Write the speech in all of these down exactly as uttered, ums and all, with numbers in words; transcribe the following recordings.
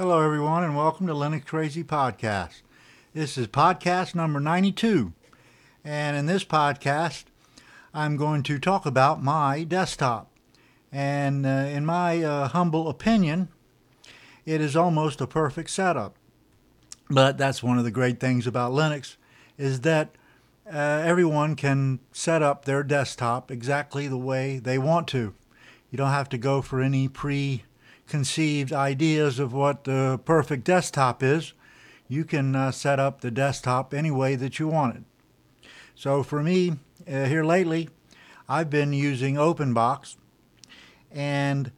Hello everyone and welcome to Linux Crazy Podcast. This is podcast number ninety-two, and in this podcast I'm going to talk about my desktop. And uh, in my uh, humble opinion, it is almost a perfect setup. But that's one of the great things about Linux, is that uh, everyone can set up their desktop exactly the way they want to. You don't have to go for any pre conceived ideas of what the perfect desktop is. You can uh, set up the desktop any way that you want it. So for me, uh, here lately, I've been using OpenBox, and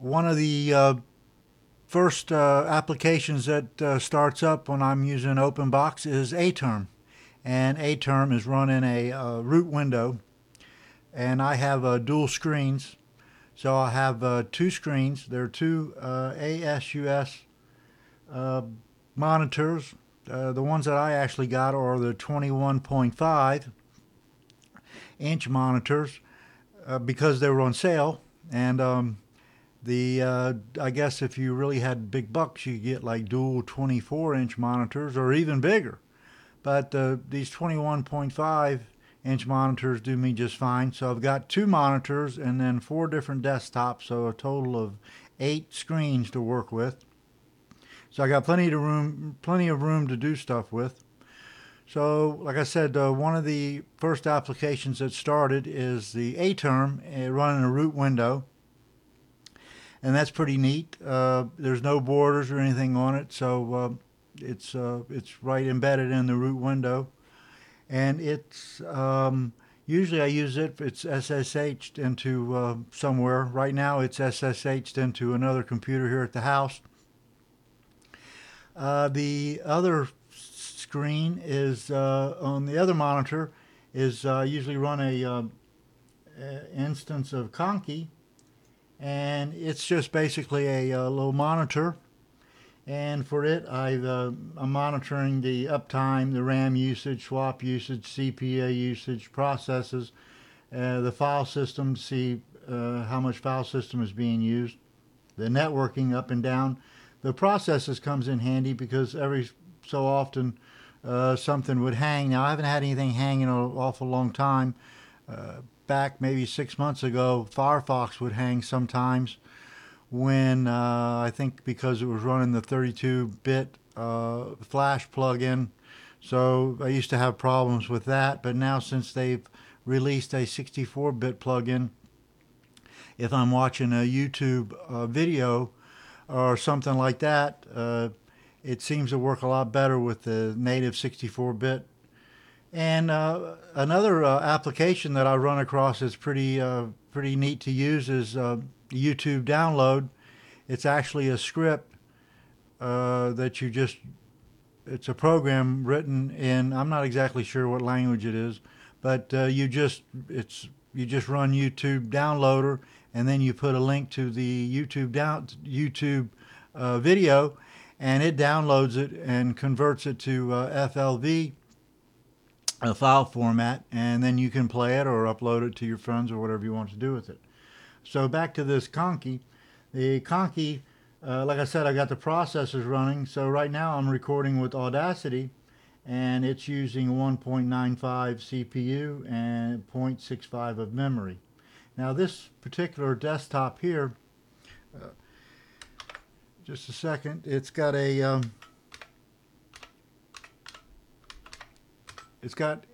one of the uh, first uh, applications that uh, starts up when I'm using OpenBox is Aterm, and Aterm is run in a uh, root window, and I have uh, dual screens. So I have uh, two screens. There are two uh, A S U S uh, monitors. Uh, the ones that I actually got are the twenty-one point five inch monitors uh, because they were on sale. And um, the uh, I guess if you really had big bucks, you could get like dual twenty-four inch monitors or even bigger. But uh, these twenty-one point five inch monitors do me just fine. So I've got two monitors and then four different desktops, so a total of eight screens to work with. So I got plenty to room, plenty of room to do stuff with. So like I said, uh, one of the first applications that started is the Aterm uh, running a root window, and that's pretty neat. Uh, there's no borders or anything on it, so uh, it's uh, it's right embedded in the root window. And it's um, usually I use it, it's S S H'd into uh, somewhere. Right now it's S S H'd into another computer here at the house. Uh, the other screen is uh, on the other monitor is uh, usually run a uh, instance of Conky, and it's just basically a, a little monitor. And for it, I've, uh, I'm monitoring the uptime, the RAM usage, swap usage, C P U usage, processes, uh, the file system, see uh, how much file system is being used, the networking up and down. The processes comes in handy because every so often uh, something would hang. Now, I haven't had anything hang in an awful long time. Uh, back maybe six months ago, Firefox would hang sometimes, when uh, I think because it was running the thirty-two bit uh, flash plug-in. So I used to have problems with that, but now since they've released a sixty-four bit plug-in, if I'm watching a YouTube uh, video or something like that, uh, it seems to work a lot better with the native sixty-four bit. And uh, another uh, application that I run across is pretty uh, pretty neat to use is uh, YouTube download. It's actually a script uh, that you just, it's a program written in, I'm not exactly sure what language it is, but uh, you just, it's, you just run YouTube downloader, and then you put a link to the YouTube down, YouTube uh, video, and it downloads it and converts it to uh, F L V, a file format, and then you can play it or upload it to your friends or whatever you want to do with it. So back to this Conky. The Conky, uh, like I said, I got the processors running. So right now I'm recording with Audacity, and it's using one point nine five C P U and zero point six five of memory. Now this particular desktop here, uh, just a second, it's got a, um, it's got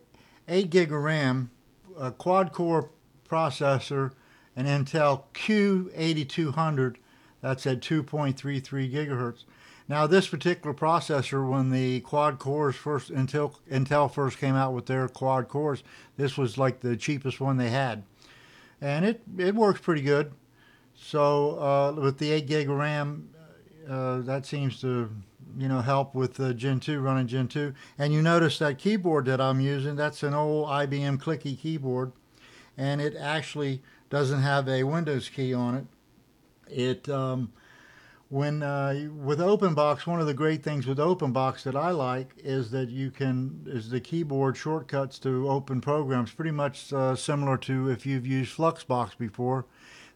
eight gig of RAM, a quad-core processor, an Intel Q eighty-two hundred, that's at two point three three gigahertz. Now this particular processor, when the quad cores first, Intel, Intel first came out with their quad cores, this was like the cheapest one they had. And it, it works pretty good. So uh, with the eight gig RAM, uh, that seems to, you know, help with uh, Gen two, running Gen two. And you notice that keyboard that I'm using, that's an old I B M Clicky keyboard. And it actually doesn't have a Windows key on it. It um, when uh, with OpenBox, one of the great things with OpenBox that I like is that you can is the keyboard shortcuts to open programs, pretty much uh, similar to if you've used Fluxbox before,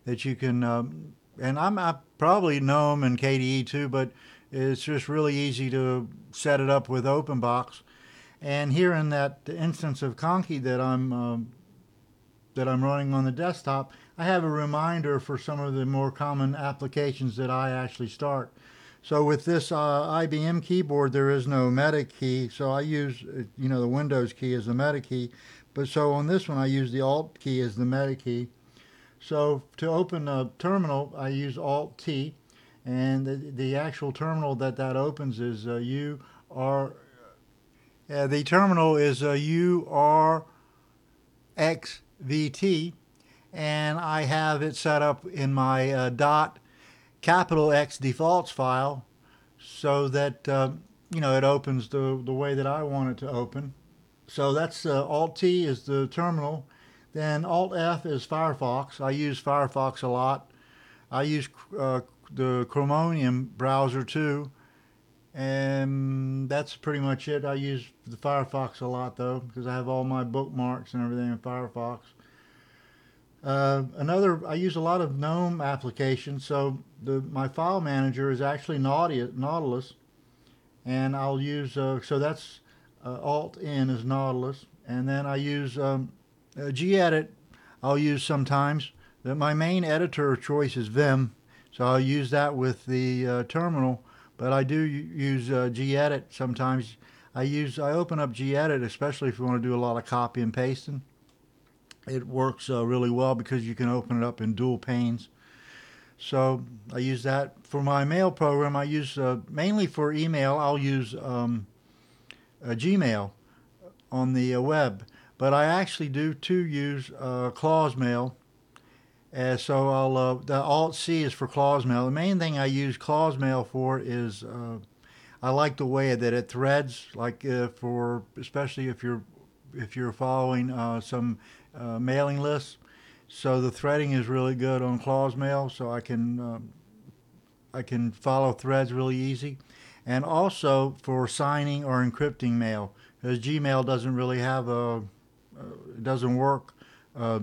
that you can um, and I'm I probably GNOME and K D E too, but it's just really easy to set it up with OpenBox. And here in that instance of Conky that I'm um, that I'm running on the desktop, I have a reminder for some of the more common applications that I actually start. So with this uh, I B M keyboard, there is no meta key, so I use, you know, the Windows key as the meta key. But so on this one, I use the Alt key as the meta key. So to open a terminal, I use Alt T, and the, the actual terminal that that opens is uh, U R. Uh, the terminal is uh, U R X V T, and I have it set up in my uh, dot. capital X defaults file, so that uh, you know, it opens the the way that I want it to open. So that's uh, Alt T is the terminal. Then Alt F is Firefox. I use Firefox a lot. I use uh, the Chromium browser too, and that's pretty much it. I use the Firefox a lot though, because I have all my bookmarks and everything in Firefox. Uh, another, I use a lot of GNOME applications, so the, my file manager is actually Nautilus, and I'll use, uh, so that's uh, Alt N is Nautilus, and then I use um, uh, Gedit, I'll use sometimes. The, my main editor of choice is Vim, so I'll use that with the uh, terminal, but I do use uh, Gedit sometimes. I use, I open up Gedit, especially if you want to do a lot of copy and pasting. It works uh, really well because you can open it up in dual panes. So I use that for my mail program. I use uh, mainly for email. I'll use um, uh, Gmail on the uh, web, but I actually do too use uh, Claws Mail. Uh, so I'll uh, the Alt C is for Claws Mail. The main thing I use Claws Mail for is uh, I like the way that it threads. Like uh, for especially if you're if you're following uh, some Uh, mailing lists, so the threading is really good on Claws Mail, so I can uh, I can follow threads really easy, and also for signing or encrypting mail, because Gmail doesn't really have a uh, it doesn't work uh,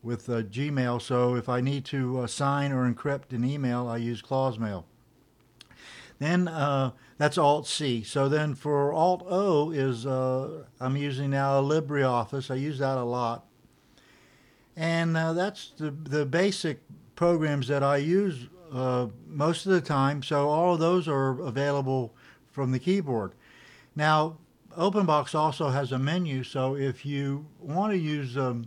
with uh, Gmail. So if I need to uh, sign or encrypt an email, I use Claws Mail. Then uh, that's Alt C. So then for Alt O is uh, I'm using now LibreOffice. I use that a lot. And uh, that's the, the basic programs that I use uh, most of the time. So all of those are available from the keyboard. Now, OpenBox also has a menu. So if you want to use um,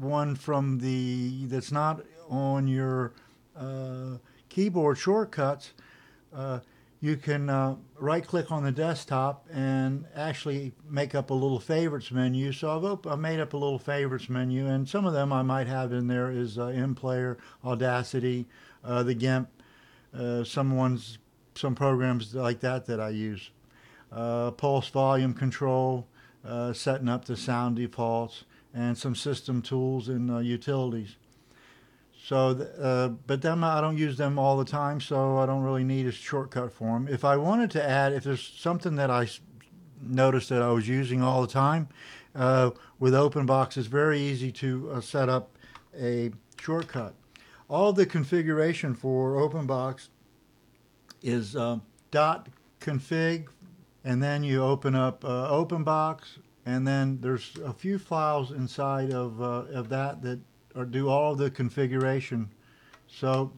one from the that's not on your uh, keyboard shortcuts, uh, you can uh, right-click on the desktop and actually make up a little favorites menu. So I've, op I've made up a little favorites menu, and some of them I might have in there is uh, MPlayer, Audacity, uh, the GIMP, uh, some ones, some programs like that that I use. Uh, pulse volume control, uh, setting up the sound defaults, and some system tools and uh, utilities. So, uh, but them, I don't use them all the time, so I don't really need a shortcut for them. If I wanted to add, if there's something that I noticed that I was using all the time, uh, with OpenBox, it's very easy to uh, set up a shortcut. All the configuration for OpenBox is uh, .config, and then you open up uh, OpenBox, and then there's a few files inside of, uh, of that that or do all the configuration. So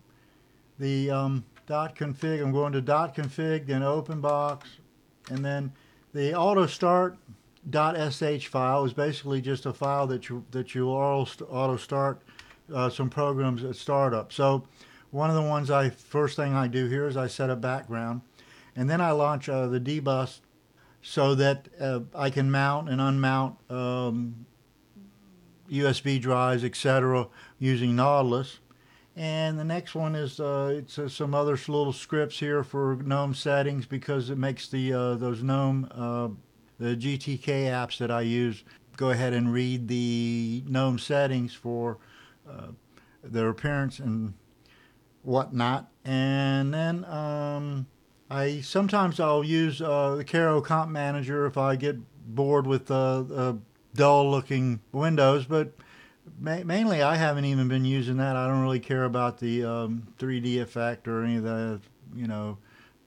the um, .config, I'm going to .config, then OpenBox, and then the auto start .sh file is basically just a file that you that you auto start uh, some programs at startup. So one of the ones I first thing I do here is I set a background, and then I launch uh, the dbus so that uh, I can mount and unmount um, U S B drives, et cetera, using Nautilus. And the next one is uh, it's uh, some other little scripts here for GNOME settings, because it makes the uh, those GNOME uh, the G T K apps that I use go ahead and read the GNOME settings for uh, their appearance and whatnot. And then um, I sometimes I'll use uh, the Caro Comp Manager if I get bored with the uh, uh, dull looking windows, but ma mainly I haven't even been using that. I don't really care about the um, three D effect or any of the, you know,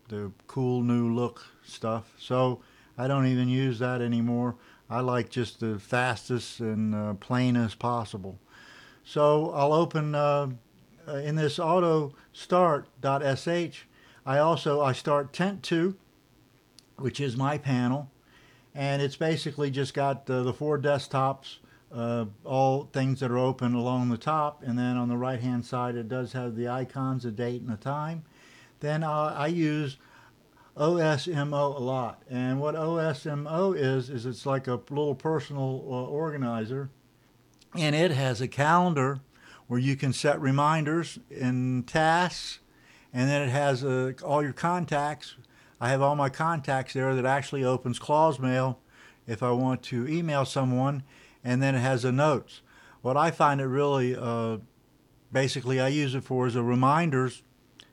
the cool new look stuff. So I don't even use that anymore. I like just the fastest and uh, plainest possible. So I'll open uh, in this auto start.sh. I also I start tent two, which is my panel, and it's basically just got uh, the four desktops, uh, all things that are open along the top, and then on the right hand side it does have the icons, a date and a time. Then uh, I use O S M O a lot, and what O S M O is is it's like a little personal uh, organizer, and it has a calendar where you can set reminders and tasks, and then it has uh, all your contacts. I have all my contacts there. That actually opens Claws Mail if I want to email someone, and then it has the notes. What I find it really uh, basically I use it for is a reminders,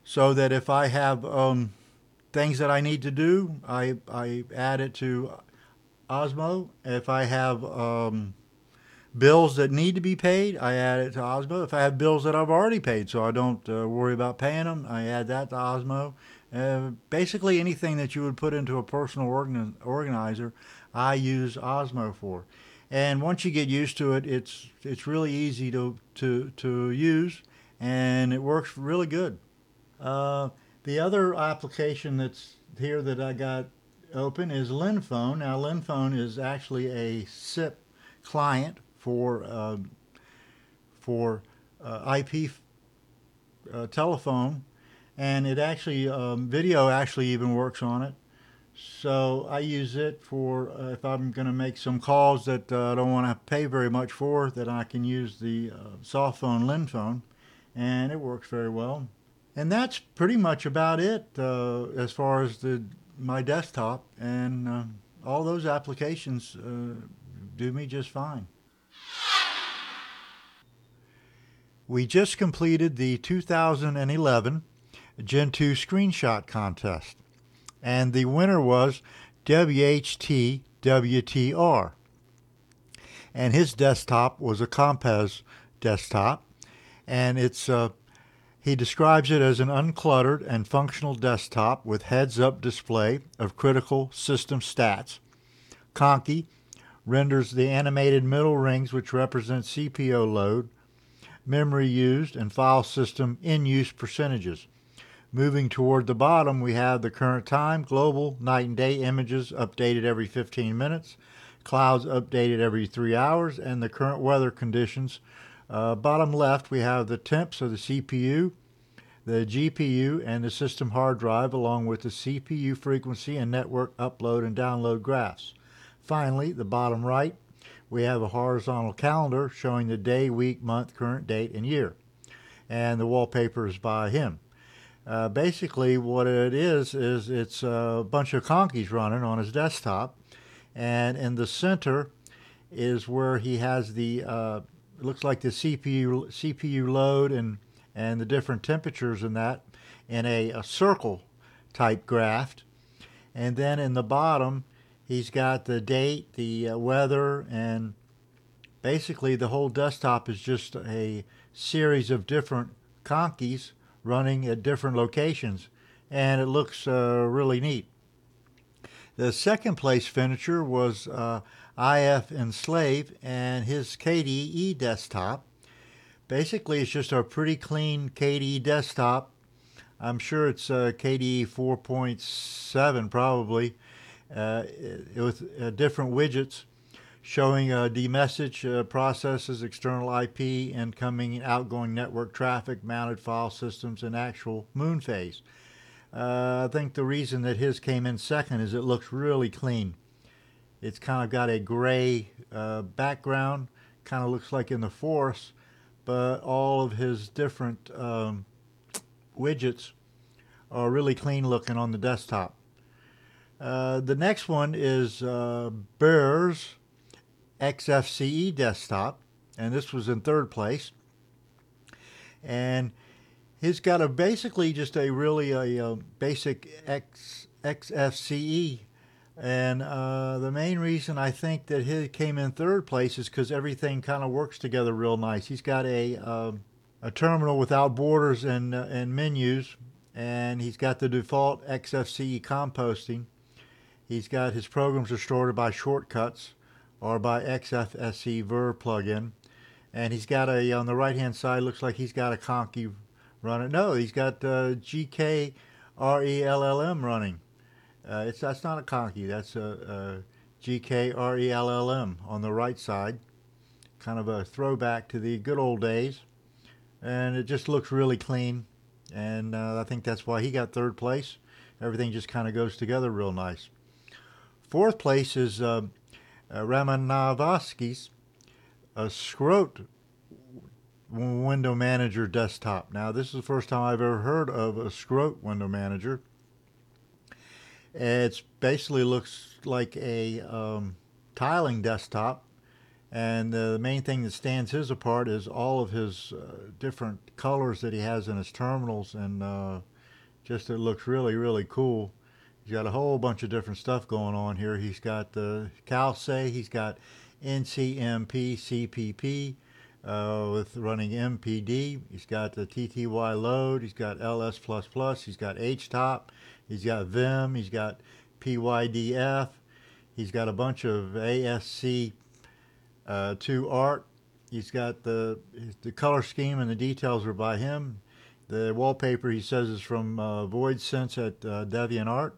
so that if I have um, things that I need to do, I, I add it to O S M O. If I have um, bills that need to be paid, I add it to O S M O. If I have bills that I've already paid, so I don't uh, worry about paying them, I add that to O S M O. Uh, basically anything that you would put into a personal organ organizer, I use O S M O for. And once you get used to it, it's, it's really easy to, to, to use, and it works really good. Uh, the other application that's here that I got open is Linphone. Now Linphone is actually a S I P client for uh, for uh, I P uh, telephone, and it actually um, video actually even works on it. So I use it for uh, if I'm going to make some calls that uh, I don't want to pay very much for, that I can use the uh, soft phone Linphone, and it works very well. And that's pretty much about it uh, as far as the my desktop, and uh, all those applications uh, do me just fine. We just completed the two thousand eleven Gen two Screenshot Contest, and the winner was W H T W T R, and his desktop was a Compaz desktop, and it's a uh, he describes it as an uncluttered and functional desktop with heads-up display of critical system stats. Conky renders the animated middle rings, which represent C P U load, memory used, and file system in-use percentages. Moving toward the bottom, we have the current time, global, night and day images updated every fifteen minutes, clouds updated every three hours, and the current weather conditions. Uh, bottom left, we have the temps of the C P U, the G P U, and the system hard drive, along with the C P U frequency and network upload and download graphs. Finally, the bottom right, we have a horizontal calendar showing the day, week, month, current date, and year. And the wallpaper is by him. Uh, basically, what it is, is it's a bunch of Conkies running on his desktop. And in the center is where he has the... Uh, It looks like the C P U C P U load and and the different temperatures in that in a, a circle type graph, and then in the bottom he's got the date, the uh, weather, and basically the whole desktop is just a series of different Conkies running at different locations, and it looks uh, really neat. The second place finisher was uh, I F Enslave and his K D E desktop. Basically, it's just a pretty clean K D E desktop. I'm sure it's uh, K D E four point seven probably, uh, with uh, different widgets showing uh, demessage uh, processes, external I P, incoming and outgoing network traffic, mounted file systems, and actual moon phase. Uh, I think the reason that his came in second is it looks really clean. It's kind of got a gray uh, background, kind of looks like in the forest, but all of his different um, widgets are really clean looking on the desktop. Uh, the next one is uh, Bear's X F C E desktop, and this was in third place. And he's got a basically just a really a, a basic X, X F C E And uh, the main reason I think that he came in third place is because everything kind of works together real nice. He's got a um, a terminal without borders and uh, and menus, and he's got the default X F C E composting. He's got his programs are stored by shortcuts or by X F C E Ver plugin, and he's got a on the right hand side looks like he's got a Conky running. No, he's got uh, G K R E L L M running. Uh, it's that's not a Conky. That's a, a G K R E L L M on the right side, kind of a throwback to the good old days, and it just looks really clean. And uh, I think that's why he got third place. Everything just kind of goes together real nice. Fourth place is uh, uh, Ramanavski's uh, Scrot window manager desktop. Now this is the first time I've ever heard of a Scrot window manager. It basically looks like a um, tiling desktop, and the main thing that stands his apart is all of his uh, different colors that he has in his terminals, and uh, just it looks really, really cool. He's got a whole bunch of different stuff going on here. He's got the Calcay, he's got N C M P C P P uh, with running M P D, he's got the T T Y load, he's got L S plus plus, he's got H top. He's got Vim, he's got P Y D F, he's got a bunch of A S C two uh, art. He's got the, the color scheme and the details are by him. The wallpaper, he says, is from uh, VoidSense at uh, DeviantArt.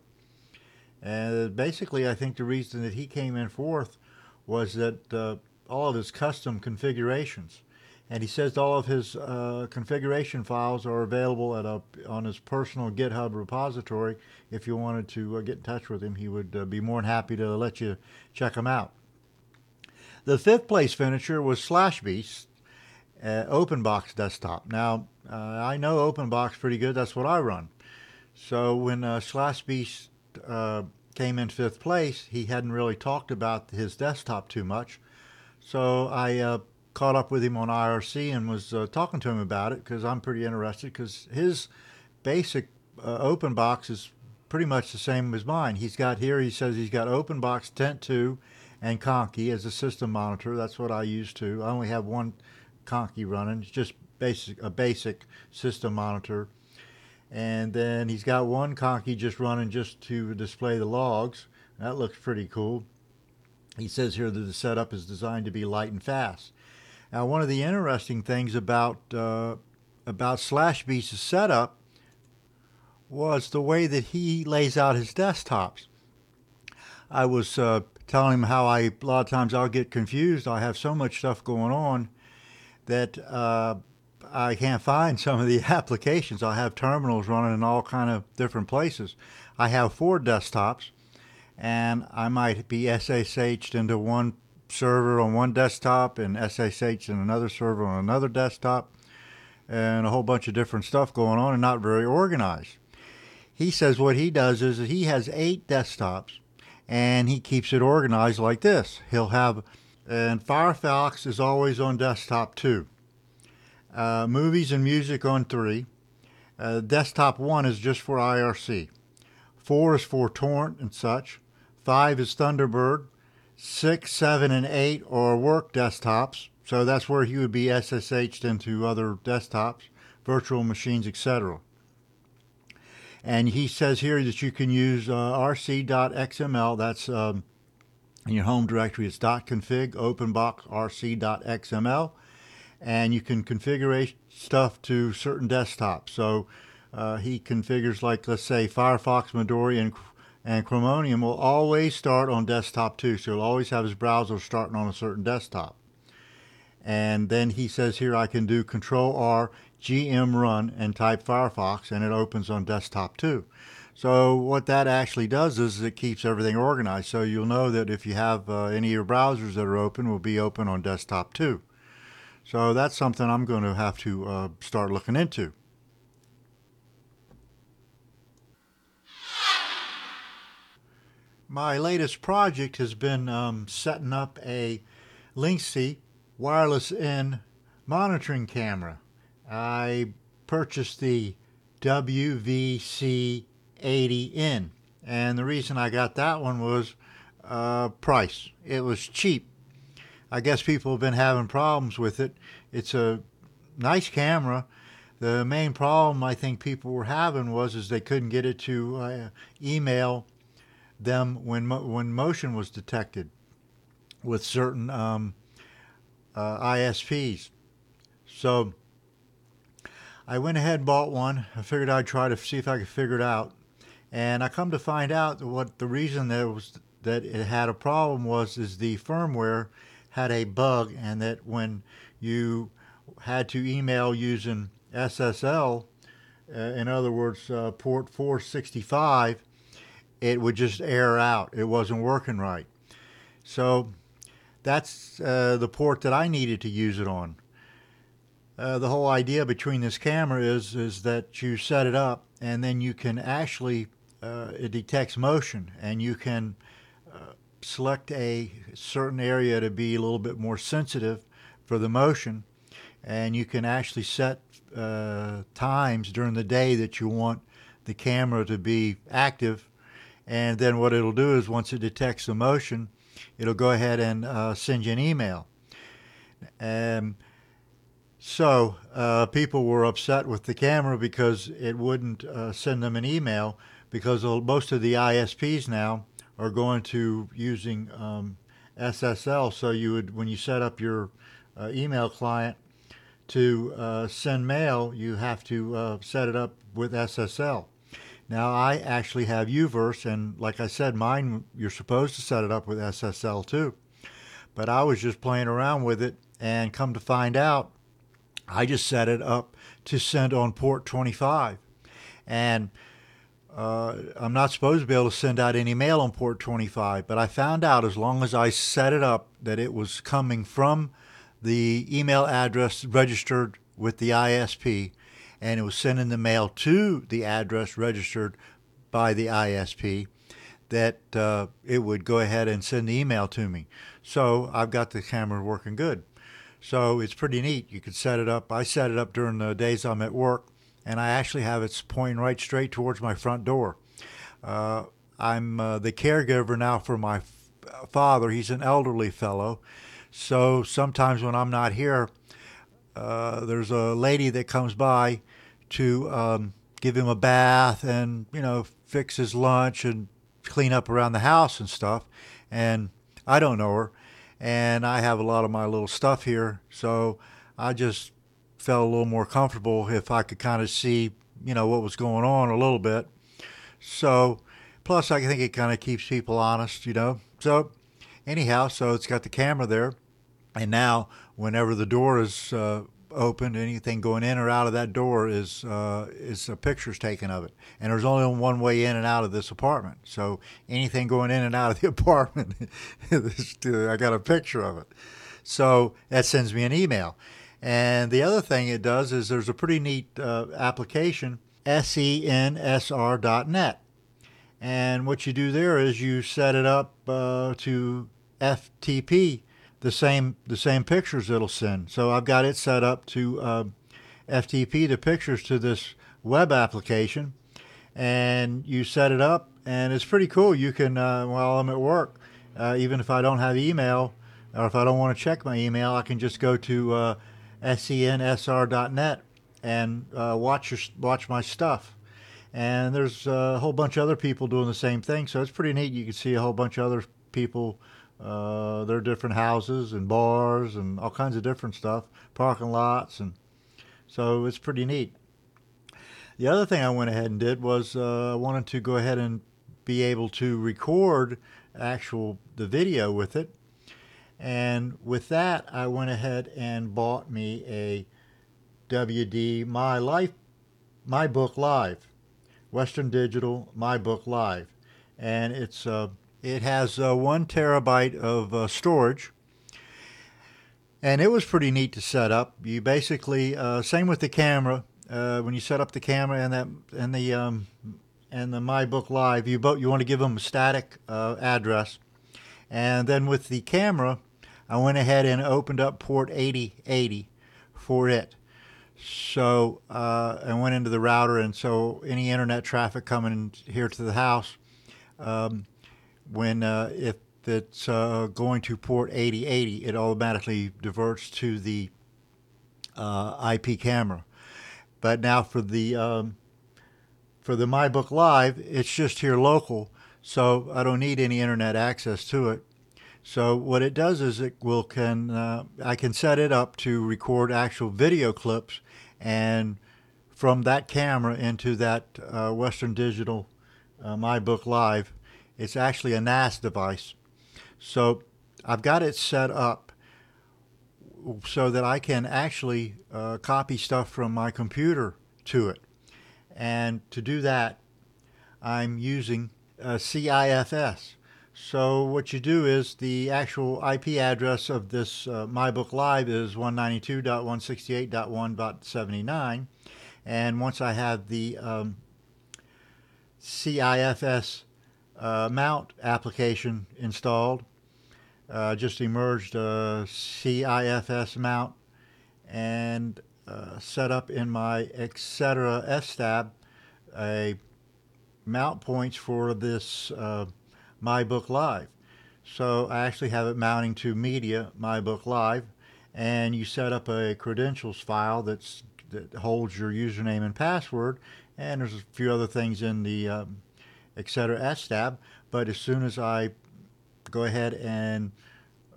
And basically, I think the reason that he came in fourth was that uh, all of his custom configurations. And he says all of his uh, configuration files are available at a, on his personal GitHub repository. If you wanted to uh, get in touch with him, he would uh, be more than happy to let you check them out. The fifth place finisher was Slashbeast, uh, OpenBox desktop. Now, uh, I know OpenBox pretty good. That's what I run. So when uh, Slashbeast uh, came in fifth place, he hadn't really talked about his desktop too much. So I... Uh, caught up with him on I R C and was uh, talking to him about it because I'm pretty interested because his basic uh, OpenBox is pretty much the same as mine. He's got here, he says he's got OpenBox Tent two and Conky as a system monitor. That's what I use too. I only have one Conky running. It's just basic, a basic system monitor. And then he's got one Conky just running just to display the logs. That looks pretty cool. He says here that the setup is designed to be light and fast. Now, one of the interesting things about uh, about Slashbeast's setup was the way that he lays out his desktops. I was uh, telling him how I, a lot of times I'll get confused. I have so much stuff going on that uh, I can't find some of the applications. I have terminals running in all kind of different places. I have four desktops, and I might be S S H'd into one server on one desktop and S S H in another server on another desktop, and a whole bunch of different stuff going on and not very organized. He says what he does is that he has eight desktops and he keeps it organized like this. He'll have, and Firefox is always on desktop two, uh, movies and music on three, uh, desktop one is just for I R C, four is for torrent and such, five is Thunderbird, six, seven, and eight are work desktops. So that's where he would be S S H'd into other desktops, virtual machines, et cetera. And he says here that you can use uh, R C dot X M L. That's um, in your home directory. It's .config, openbox, R C dot X M L. And you can configure stuff to certain desktops. So uh, he configures, like, let's say, Firefox, Midori, and And Chromium will always start on desktop two, so he'll always have his browser starting on a certain desktop. And then he says here I can do Control R, G M run, and type Firefox, and it opens on desktop two. So what that actually does is it keeps everything organized. So you'll know that if you have uh, any of your browsers that are open, will be open on desktop two. So that's something I'm going to have to uh, start looking into. My latest project has been um, setting up a Linksys wireless in monitoring camera. I purchased the W V C eighty N And the reason I got that one was uh, price. It was cheap. I guess people have been having problems with it. It's a nice camera. The main problem I think people were having was is they couldn't get it to uh, email them when when motion was detected with certain um, uh, I S Ps. So I went ahead and bought one. I figured I'd try to see if I could figure it out. And I come to find out that what the reason that it, was, that it had a problem was is the firmware had a bug, and that when you had to email using S S L, uh, in other words uh, port four sixty-five, it would just error out. It wasn't working right. So that's uh, the port that I needed to use it on. Uh, the whole idea between this camera is is that you set it up, and then you can actually uh, it detects motion, and you can uh, select a certain area to be a little bit more sensitive for the motion, and you can actually set uh, times during the day that you want the camera to be active. And then what it'll do is once it detects the motion, it'll go ahead and uh, send you an email. Um, so uh, people were upset with the camera because it wouldn't uh, send them an email, because most of the I S Ps now are going to using um, S S L. So you would, when you set up your uh, email client to uh, send mail, you have to uh, set it up with S S L. Now, I actually have U verse, and like I said, mine, you're supposed to set it up with S S L too. But I was just playing around with it, and come to find out, I just set it up to send on port twenty-five. And uh, I'm not supposed to be able to send out any mail on port twenty-five, but I found out as long as I set it up that it was coming from the email address registered with the I S P, and it was sending the mail to the address registered by the I S P, that uh, it would go ahead and send the email to me. So I've got the camera working good. So it's pretty neat. You could set it up. I set it up during the days I'm at work, and I actually have it pointing right straight towards my front door. Uh, I'm uh, the caregiver now for my f father. He's an elderly fellow. So sometimes when I'm not here, Uh, there's a lady that comes by to um, give him a bath and, you know, fix his lunch and clean up around the house and stuff. And I don't know her, and I have a lot of my little stuff here. So I just felt a little more comfortable if I could kind of see, you know, what was going on a little bit. So plus I think it kind of keeps people honest, you know. So anyhow, so it's got the camera there. And now, whenever the door is uh, opened, anything going in or out of that door is uh, is a picture's taken of it. And there's only one way in and out of this apartment, so anything going in and out of the apartment, I got a picture of it. So that sends me an email. And the other thing it does is there's a pretty neat uh, application, sensr dot net, and what you do there is you set it up uh, to F T P. The same the same pictures it'll send. So I've got it set up to uh, F T P the pictures to this web application, and you set it up, and it's pretty cool. You can uh, while I'm at work, uh, even if I don't have email or if I don't want to check my email, I can just go to uh, sensr dot net and uh, watch your, watch my stuff. And there's a whole bunch of other people doing the same thing, so it's pretty neat. You can see a whole bunch of other people. Uh, there are different houses and bars and all kinds of different stuff, parking lots, and so it's pretty neat. The other thing I went ahead and did was uh, I wanted to go ahead and be able to record actual the video with it, and with that I went ahead and bought me a W D My Life, My Book Live, Western Digital My Book Live, and it's a uh, it has uh, one terabyte of uh, storage, and it was pretty neat to set up. You basically, uh, same with the camera. Uh, when you set up the camera and that and the um, and the My Book Live, you both you want to give them a static uh, address, and then with the camera, I went ahead and opened up port eighty eighty for it. So uh, I went into the router, and so any internet traffic coming here to the house um, when uh, if it's uh, going to port eighty eighty, it automatically diverts to the uh, I P camera. But now for the um, for the My Book Live, it's just here local, so I don't need any internet access to it. So what it does is it will can uh, I can set it up to record actual video clips and from that camera into that uh, Western Digital uh, My Book Live. It's actually a N A S device. So I've got it set up so that I can actually uh, copy stuff from my computer to it. And to do that, I'm using uh, C I F S. So what you do is the actual I P address of this uh, My Book Live is one ninety-two dot one sixty-eight dot one dot seventy-nine. And once I have the um, C I F S uh, mount application installed, uh, just emerged a C I F S mount and uh, set up in my etc fstab a mount points for this uh, My Book Live. So I actually have it mounting to media My Book Live, and you set up a credentials file that's that holds your username and password, and there's a few other things in the um, etc fstab. But as soon as I go ahead and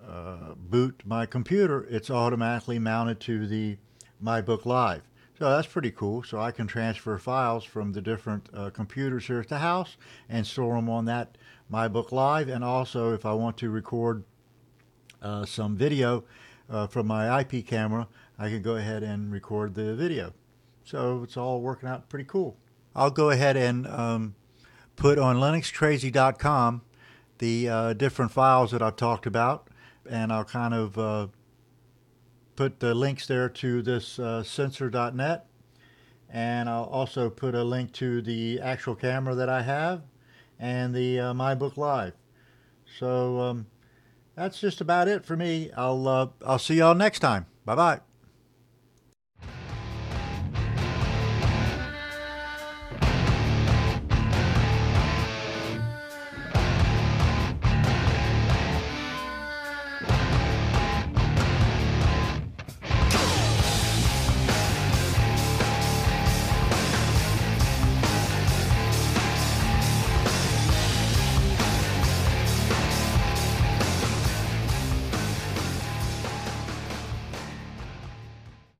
uh, boot my computer, it's automatically mounted to the My Book Live. So that's pretty cool. So I can transfer files from the different uh, computers here at the house and store them on that My Book Live. And also if I want to record uh, some video uh, from my I P camera, I can go ahead and record the video. So it's all working out pretty cool. I'll go ahead and um, put on Linux Crazy dot com the uh, different files that I've talked about, and I'll kind of uh, put the links there to this uh, sensor dot net, and I'll also put a link to the actual camera that I have and the uh, My Book Live. So um, that's just about it for me. I'll, uh, I'll see y'all next time. Bye-bye.